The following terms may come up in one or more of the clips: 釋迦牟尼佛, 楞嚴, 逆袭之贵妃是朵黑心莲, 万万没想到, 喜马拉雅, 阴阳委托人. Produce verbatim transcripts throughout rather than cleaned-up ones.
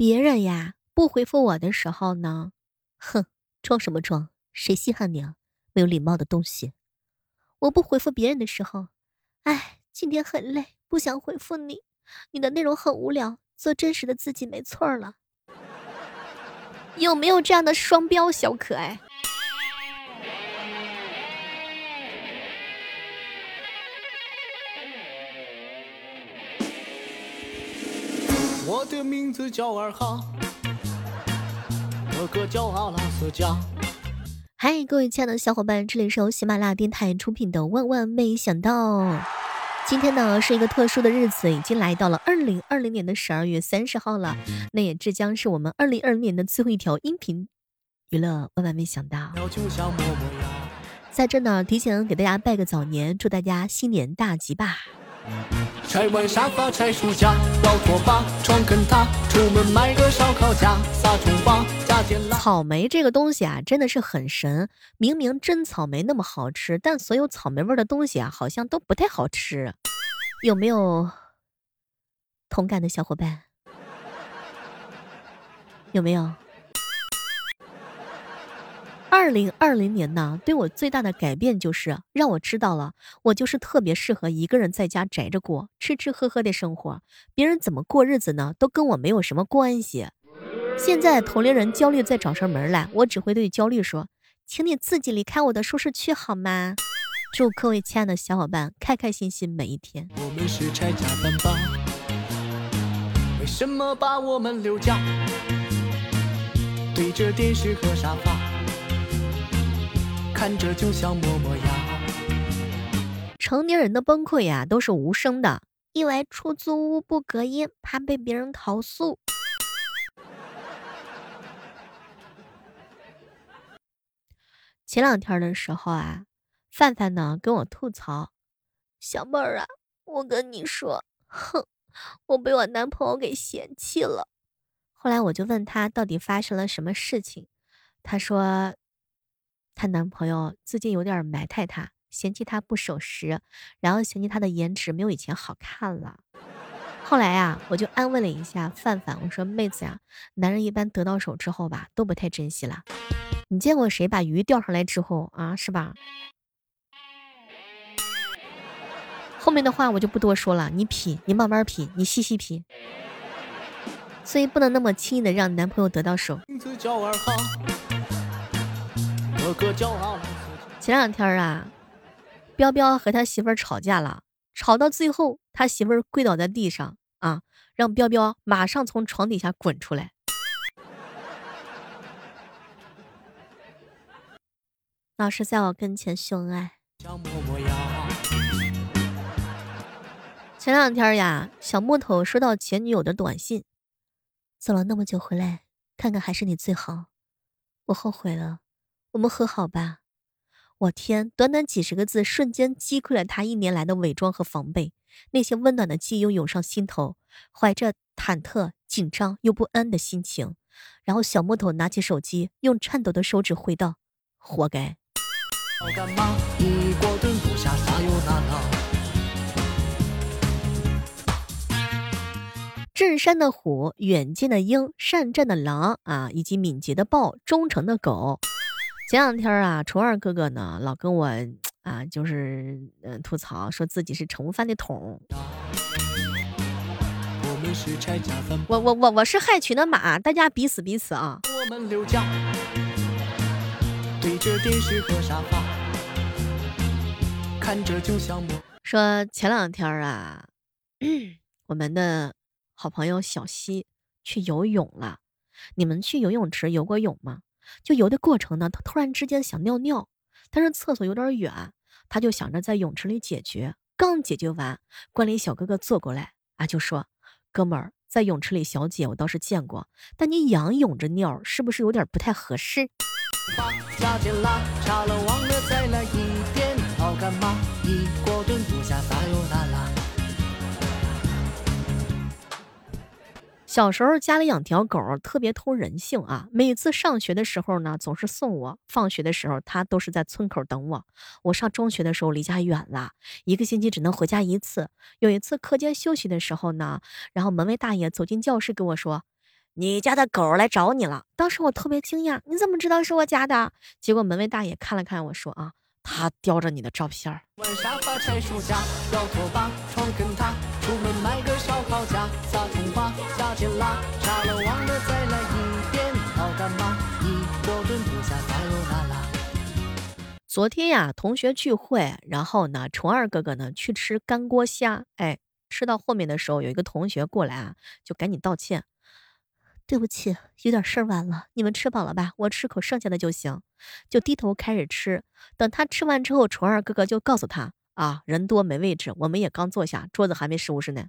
别人呀不回复我的时候呢，哼，装什么装，谁稀罕你啊，没有礼貌的东西。我不回复别人的时候，哎，今天很累，不想回复你，你的内容很无聊，做真实的自己没错了。有没有这样的双标小可爱？我的名字叫二哈，我哥叫阿拉斯加。嗨，各位亲爱的小伙伴，这里是由喜马拉雅电台出品的万万没想到。今天呢是一个特殊的日子，已经来到了二零二零年的十二月三十号了，那也即将是我们二零二零年的最后一条音频娱乐万万没想到。在这呢提前给大家拜个早年，祝大家新年大吉吧。拆完沙发拆书架，老拖把床跟他，出门买个烧烤架，撒葱花加点辣。草莓这个东西啊真的是很神，明明真草莓那么好吃，但所有草莓味的东西啊好像都不太好吃，有没有同感的小伙伴？有没有？二零二零年呢对我最大的改变就是让我知道了，我就是特别适合一个人在家宅着过，吃吃喝喝的生活，别人怎么过日子呢都跟我没有什么关系。现在同龄人焦虑再找上门来，我只会对焦虑说，请你自己离开我的舒适区好吗？祝各位亲爱的小伙伴开开心心每一天。我们是拆家饭吧，为什么把我们留家，对着电视和沙发，看着就像磨磨牙。成年人的崩溃呀、啊，都是无声的，因为出租屋不隔音，怕被别人投诉。前两天的时候啊，范范呢跟我吐槽：“小妹儿啊，我跟你说，哼，我被我男朋友给嫌弃了。”后来我就问他到底发生了什么事情，他说。她男朋友最近有点埋汰她，嫌弃她不守时，然后嫌弃她的颜值没有以前好看了。后来啊，我就安慰了一下范范，我说妹子呀、啊，男人一般得到手之后吧，都不太珍惜了。你见过谁把鱼钓上来之后啊，是吧？后面的话我就不多说了，你品，你慢慢品，你细细品。所以不能那么轻易的让男朋友得到手。前两天啊，彪彪和他媳妇儿吵架了，吵到最后他媳妇儿跪倒在地上啊，让彪彪马上从床底下滚出来。老是在我跟前秀恩爱。前两天呀，小木头收到前女友的短信，走了那么久回来，看看还是你最好，我后悔了，我们和好吧。我天，短短几十个字瞬间击溃了他一年来的伪装和防备，那些温暖的记忆又涌上心头，怀着忐忑紧张又不安的心情，然后小木头拿起手机，用颤抖的手指回道，活该。智山的虎，远见的鹰，善战的狼啊，以及敏捷的豹，忠诚的狗。前两天啊，虫二哥哥呢老跟我啊，就是嗯、呃、吐槽，说自己是盛饭的桶。我我我我是害群的马，大家彼此彼此啊。我们留家，对着电视和沙发，看着就像我。说前两天啊，我们的好朋友小西去游泳了，你们去游泳池游过泳吗？就游的过程呢，他突然之间想尿尿，但是厕所有点远，他就想着在泳池里解决。刚解决完，管理小哥哥坐过来啊，就说：“哥们儿，在泳池里小姐我倒是见过，但你仰泳着尿是不是有点不太合适？”小时候家里养条狗，特别通人性啊，每次上学的时候呢总是送我，放学的时候它都是在村口等我。我上中学的时候离家远了，一个星期只能回家一次。有一次课间休息的时候呢，然后门卫大爷走进教室跟我说，你家的狗来找你了。当时我特别惊讶，你怎么知道是我家的？结果门卫大爷看了看我说啊，他叼着你的照片儿。晚沙发拆书架，绕拖把，床跟他，出门买个烧烤架，撒葱花，加点辣，炸了忘了再来一遍，好干妈，一锅炖不下再有啦啦。昨天呀、啊，同学聚会，然后呢，虫二哥哥呢去吃干锅虾，哎，吃到后面的时候，有一个同学过来啊，就赶紧道歉。对不起，有点事儿晚了，你们吃饱了吧？我吃口剩下的就行。就低头开始吃，等他吃完之后，虫二哥哥就告诉他啊，人多没位置，我们也刚坐下，桌子还没收拾呢。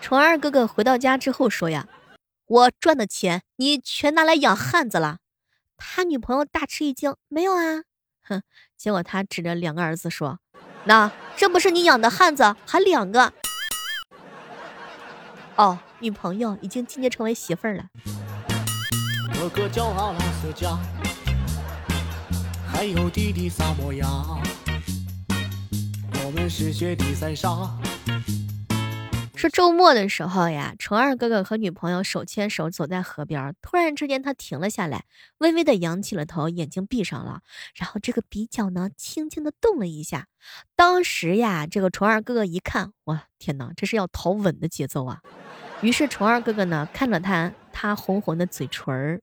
虫二哥哥回到家之后说呀，我赚的钱你全拿来养汉子了。他女朋友大吃一惊，没有啊，哼，结果他指着两个儿子说。那这不是你养的汉子，还两个哦，女朋友已经进阶成为媳妇儿了。哥哥叫阿拉斯加，还有弟弟萨摩亚，我们是雪地三沙。说周末的时候呀，虫二哥哥和女朋友手牵手走在河边，突然之间他停了下来，微微的扬起了头，眼睛闭上了，然后这个鼻角呢轻轻的动了一下。当时呀，这个虫二哥哥一看，哇天哪，这是要逃吻的节奏啊。于是虫二哥哥呢看着他他红红的嘴唇，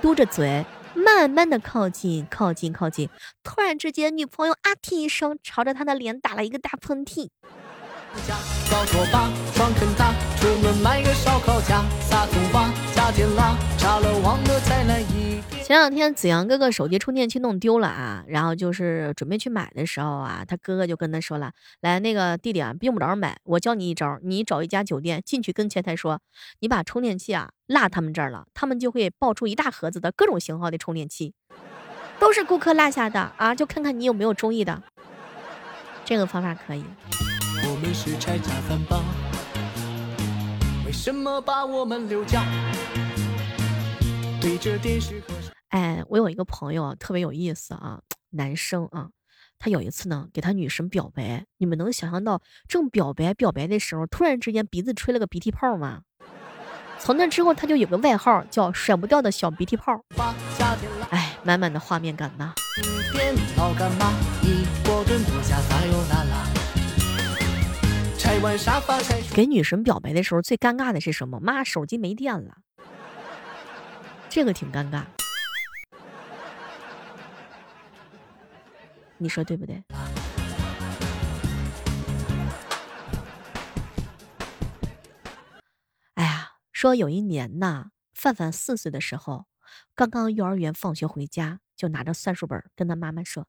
嘟着嘴慢慢的靠近靠近靠近，突然之间女朋友啊嚏一声，朝着他的脸打了一个大喷嚏。烧火把，床很大，出门买个烧烤架，撒葱花，加点辣，炸了忘了再来一遍。前两天子阳哥哥手机充电器弄丢了啊，然后就是准备去买的时候啊，他哥哥就跟他说了，来那个弟弟啊，用不着买，我教你一招，你找一家酒店进去跟前台说，你把充电器啊落他们这儿了，他们就会爆出一大盒子的各种型号的充电器，都是顾客落下的啊，就看看你有没有中意的。这个方法可以。我们是拆家三帮，为什么把我们留下？对着电视和哎，我有一个朋友啊，特别有意思啊，男生啊，他有一次呢给他女神表白，你们能想象到正表白表白的时候，突然之间鼻子吹了个鼻涕泡吗？从那之后他就有个外号叫甩不掉的小鼻涕泡。哎，满满的画面感呐。给女神表白的时候最尴尬的是什么？妈，手机没电了，这个挺尴尬，你说对不对？哎呀，说有一年呢，范范四岁的时候，刚刚幼儿园放学回家，就拿着算术本跟他妈妈说，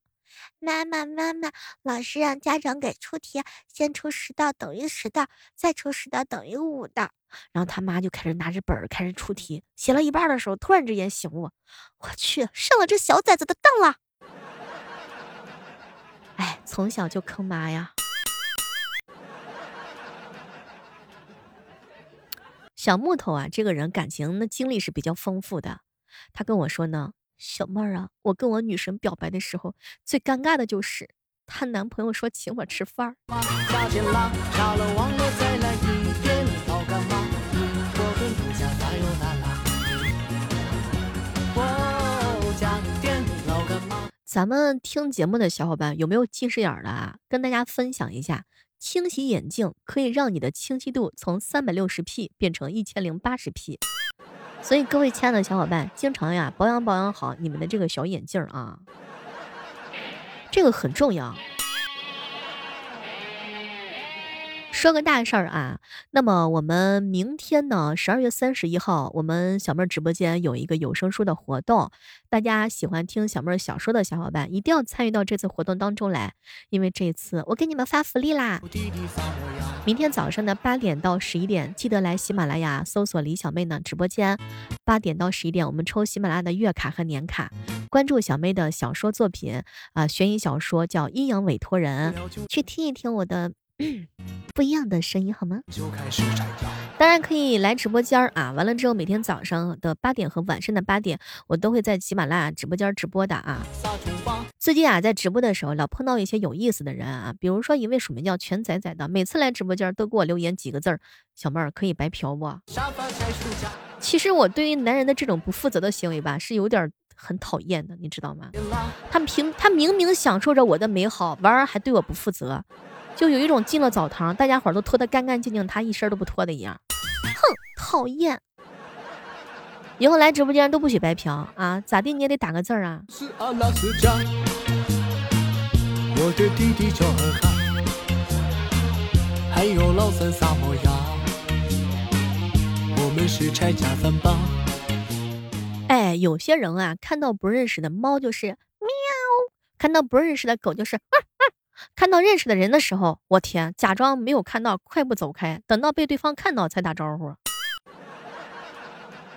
妈妈妈妈，老师让家长给出题，先出十道等于十道，再出十道等于五道。然后他妈就开始拿着本儿开始出题，写了一半的时候突然之间醒悟，我去，上了这小崽子的当了。哎，从小就坑妈呀。小木头啊，这个人感情的经历是比较丰富的，他跟我说呢，小妹儿啊，我跟我女神表白的时候，最尴尬的就是她男朋友说请我吃饭。咱们听节目的小伙伴有没有近视眼的啊？跟大家分享一下，清洗眼镜可以让你的清晰度从 三百六十 P 变成 一千零八十 P。所以各位亲爱的小伙伴，经常呀保养保养好你们的这个小眼镜啊，这个很重要。说个大事儿啊，那么我们明天呢，十二月三十一号，我们小妹儿直播间有一个有声书的活动，大家喜欢听小妹儿小说的小伙伴，一定要参与到这次活动当中来，因为这次我给你们发福利啦！明天早上的八点到十一点，记得来喜马拉雅搜索李小妹呢直播间。八点到十一点，我们抽喜马拉雅的月卡和年卡，关注小妹的小说作品啊、呃，悬疑小说叫《阴阳委托人》，去听一听我的。嗯、不一样的声音好吗？就开始拆家。当然可以来直播间啊，完了之后每天早上的八点和晚上的八点我都会在喜马拉雅直播间直播的啊。最近啊在直播的时候老碰到一些有意思的人啊，比如说一位署名叫全仔仔的，每次来直播间都给我留言几个字儿，小妹儿可以白嫖不？其实我对于男人的这种不负责的行为吧是有点很讨厌的，你知道吗？他平他明明享受着我的美好，玩儿还对我不负责，就有一种进了澡堂大家伙都脱得干干净净，他一身都不脱的一样。哼，讨厌！以后来直播间都不许白嫖啊，咋地你也得打个字儿啊。是阿拉斯加，我的弟弟叫尔汉，还有老三萨摩亚，我们是拆家饭吧。哎，有些人啊，看到不认识的猫就是喵，看到不认识的狗就是啊啊。看到认识的人的时候，我天，假装没有看到，快步走开，等到被对方看到才打招呼。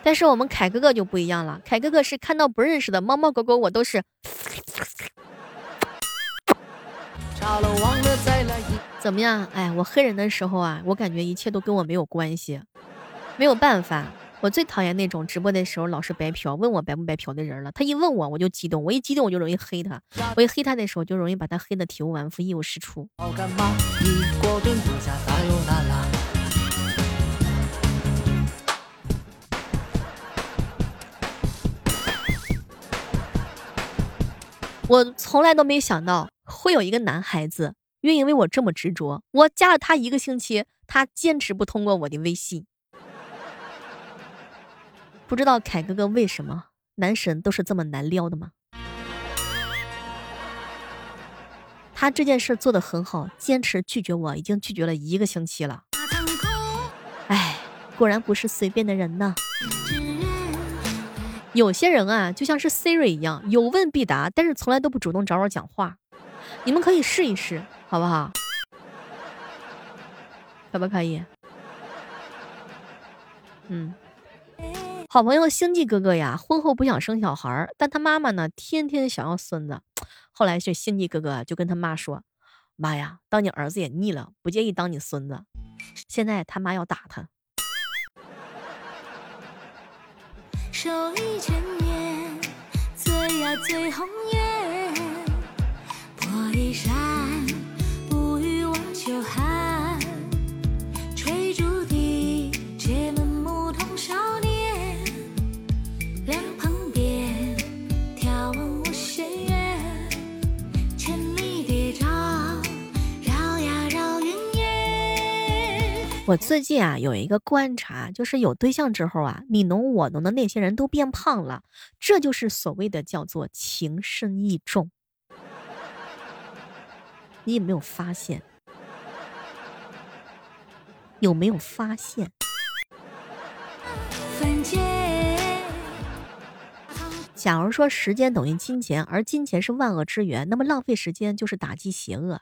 但是我们凯哥哥就不一样了，凯哥哥是看到不认识的猫猫狗狗我都是怎么样。哎，我黑人的时候啊，我感觉一切都跟我没有关系，没有办法。我最讨厌那种直播的时候老是白嫖问我白不白嫖的人了，他一问我我就激动，我一激动我就容易黑他，我一黑他的时候就容易把他黑的体无完肤一无是处。我从来都没想到会有一个男孩子愿意因为我这么执着，我加了他一个星期他坚持不通过我的微信。不知道凯哥哥为什么男神都是这么难撩的吗？他这件事做得很好，坚持拒绝我已经拒绝了一个星期了。哎，果然不是随便的人呢。有些人啊就像是 Siri 一样，有问必答，但是从来都不主动找我讲话。你们可以试一试好不好？可不可以？嗯，好朋友星际哥哥呀，婚后不想生小孩，但他妈妈呢天天想要孙子。后来是星际哥哥就跟他妈说，妈呀，当你儿子也腻了，不介意当你孙子。现在他妈要打他。手一睁眼，嘴呀嘴红眼，破衣衫，不与我久寒，吹竹笛，结门牧童少年。两旁边眺望我深渊，沉迷对照绕呀绕云烟。我最近啊有一个观察，就是有对象之后啊，你侬我侬的那些人都变胖了，这就是所谓的叫做情深意重。你有没有发现？有没有发现？分界。假如说时间等于金钱，而金钱是万恶之源，那么浪费时间就是打击邪恶。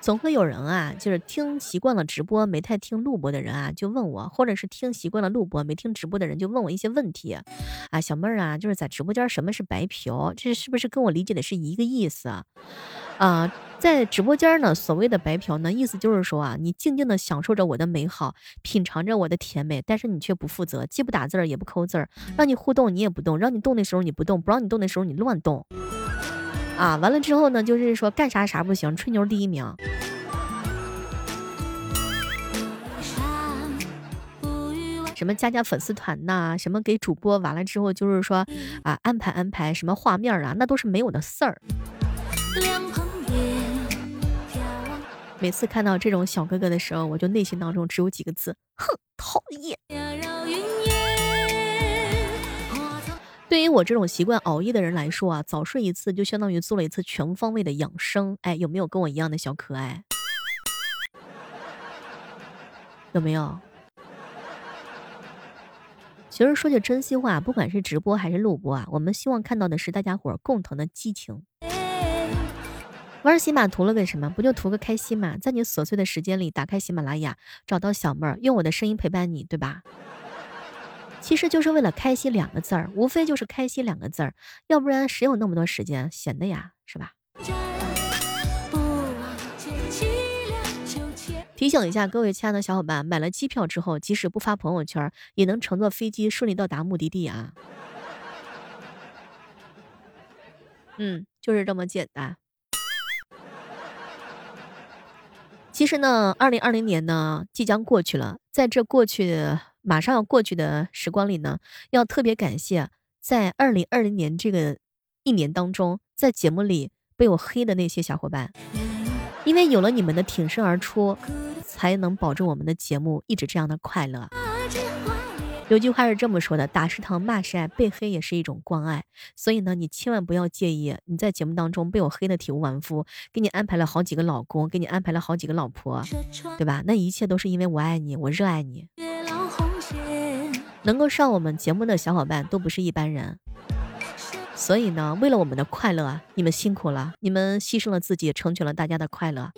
总会有人啊，就是听习惯了直播没太听录播的人啊，就问我，或者是听习惯了录播没听直播的人就问我一些问题啊，小妹儿啊，就是在直播间什么是白嫖，这是不是跟我理解的是一个意思啊？呃在直播间呢，所谓的白嫖呢，意思就是说啊，你静静的享受着我的美好，品尝着我的甜美，但是你却不负责，既不打字儿也不扣字儿，让你互动你也不动，让你动的时候你不动，不让你动的时候你乱动啊。完了之后呢，就是说干啥啥不行，吹牛第一名。什么加加粉丝团呐、啊，什么给主播完了之后就是说啊安排安排什么画面啊，那都是没有的事儿。每次看到这种小哥哥的时候，我就内心当中只有几个字，哼，讨厌。对于我这种习惯熬夜的人来说啊，早睡一次就相当于做了一次全方位的养生。哎，有没有跟我一样的小可爱？有没有？其实说句真心话，不管是直播还是录播啊，我们希望看到的是大家伙共同的激情。玩喜马图了个什么？不就图个开心嘛？在你琐碎的时间里，打开喜马拉雅，找到小妹儿，用我的声音陪伴你，对吧？其实就是为了开心两个字儿，无非就是开心两个字儿，要不然谁有那么多时间闲的呀，是吧？提醒一下各位亲爱的小伙伴，买了机票之后，即使不发朋友圈，也能乘坐飞机顺利到达目的地啊。嗯，就是这么简单。其实呢，二零二零年呢即将过去了，在这过去马上要过去的时光里呢，要特别感谢在二零二零年这个一年当中，在节目里被我黑的那些小伙伴，因为有了你们的挺身而出，才能保证我们的节目一直这样的快乐。有句话是这么说的，打是疼骂是爱，被黑也是一种关爱。所以呢，你千万不要介意你在节目当中被我黑的体无完肤，给你安排了好几个老公，给你安排了好几个老婆，对吧？那一切都是因为我爱你，我热爱你。能够上我们节目的小伙伴都不是一般人，所以呢，为了我们的快乐，你们辛苦了，你们牺牲了自己，成全了大家的快乐。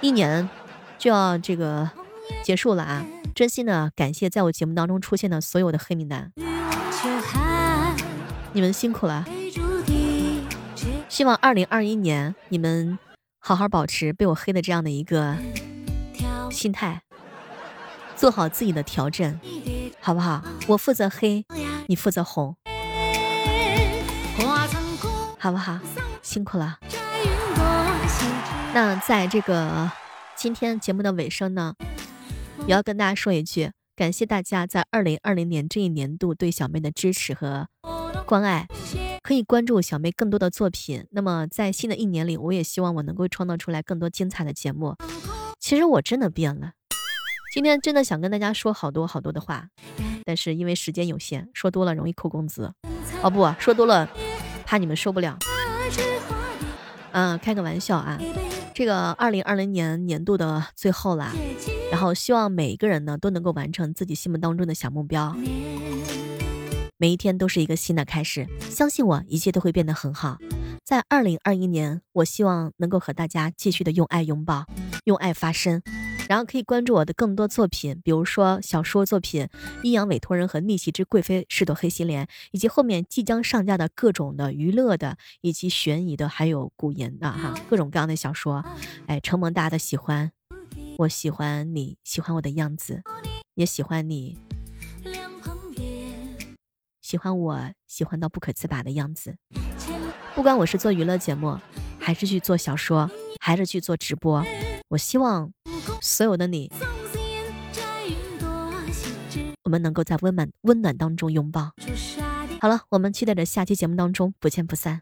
一年就要这个结束了啊，真心的感谢在我节目当中出现的所有的黑名单，你们辛苦了。希望二零二一年你们好好保持被我黑的这样的一个心态，做好自己的调整，好不好？我负责黑，你负责红，好不好？辛苦了。那在这个今天节目的尾声呢，也要跟大家说一句，感谢大家在二零二零年这一年度对小妹的支持和关爱，可以关注小妹更多的作品。那么在新的一年里，我也希望我能够创造出来更多精彩的节目。其实我真的变了，今天真的想跟大家说好多好多的话，但是因为时间有限，说多了容易扣工资，哦不，说多了怕你们受不了。嗯，开个玩笑啊。这个二零二零年年度的最后啦，然后希望每一个人呢都能够完成自己心目当中的小目标，每一天都是一个新的开始，相信我，一切都会变得很好。在二零二一年，我希望能够和大家继续的用爱拥抱，用爱发声，然后可以关注我的更多作品，比如说小说作品《阴阳委托人》和《逆袭之贵妃是朵黑心莲》，以及后面即将上架的各种的娱乐的以及悬疑的还有古言的哈，各种各样的小说。哎，承蒙大家的喜欢，我喜欢你，喜欢我的样子，也喜欢你，喜欢我，喜欢到不可自拔的样子。不管我是做娱乐节目，还是去做小说，还是去做直播，我希望所有的你，我们能够在温暖温暖当中拥抱。好了，我们期待着下期节目当中不见不散。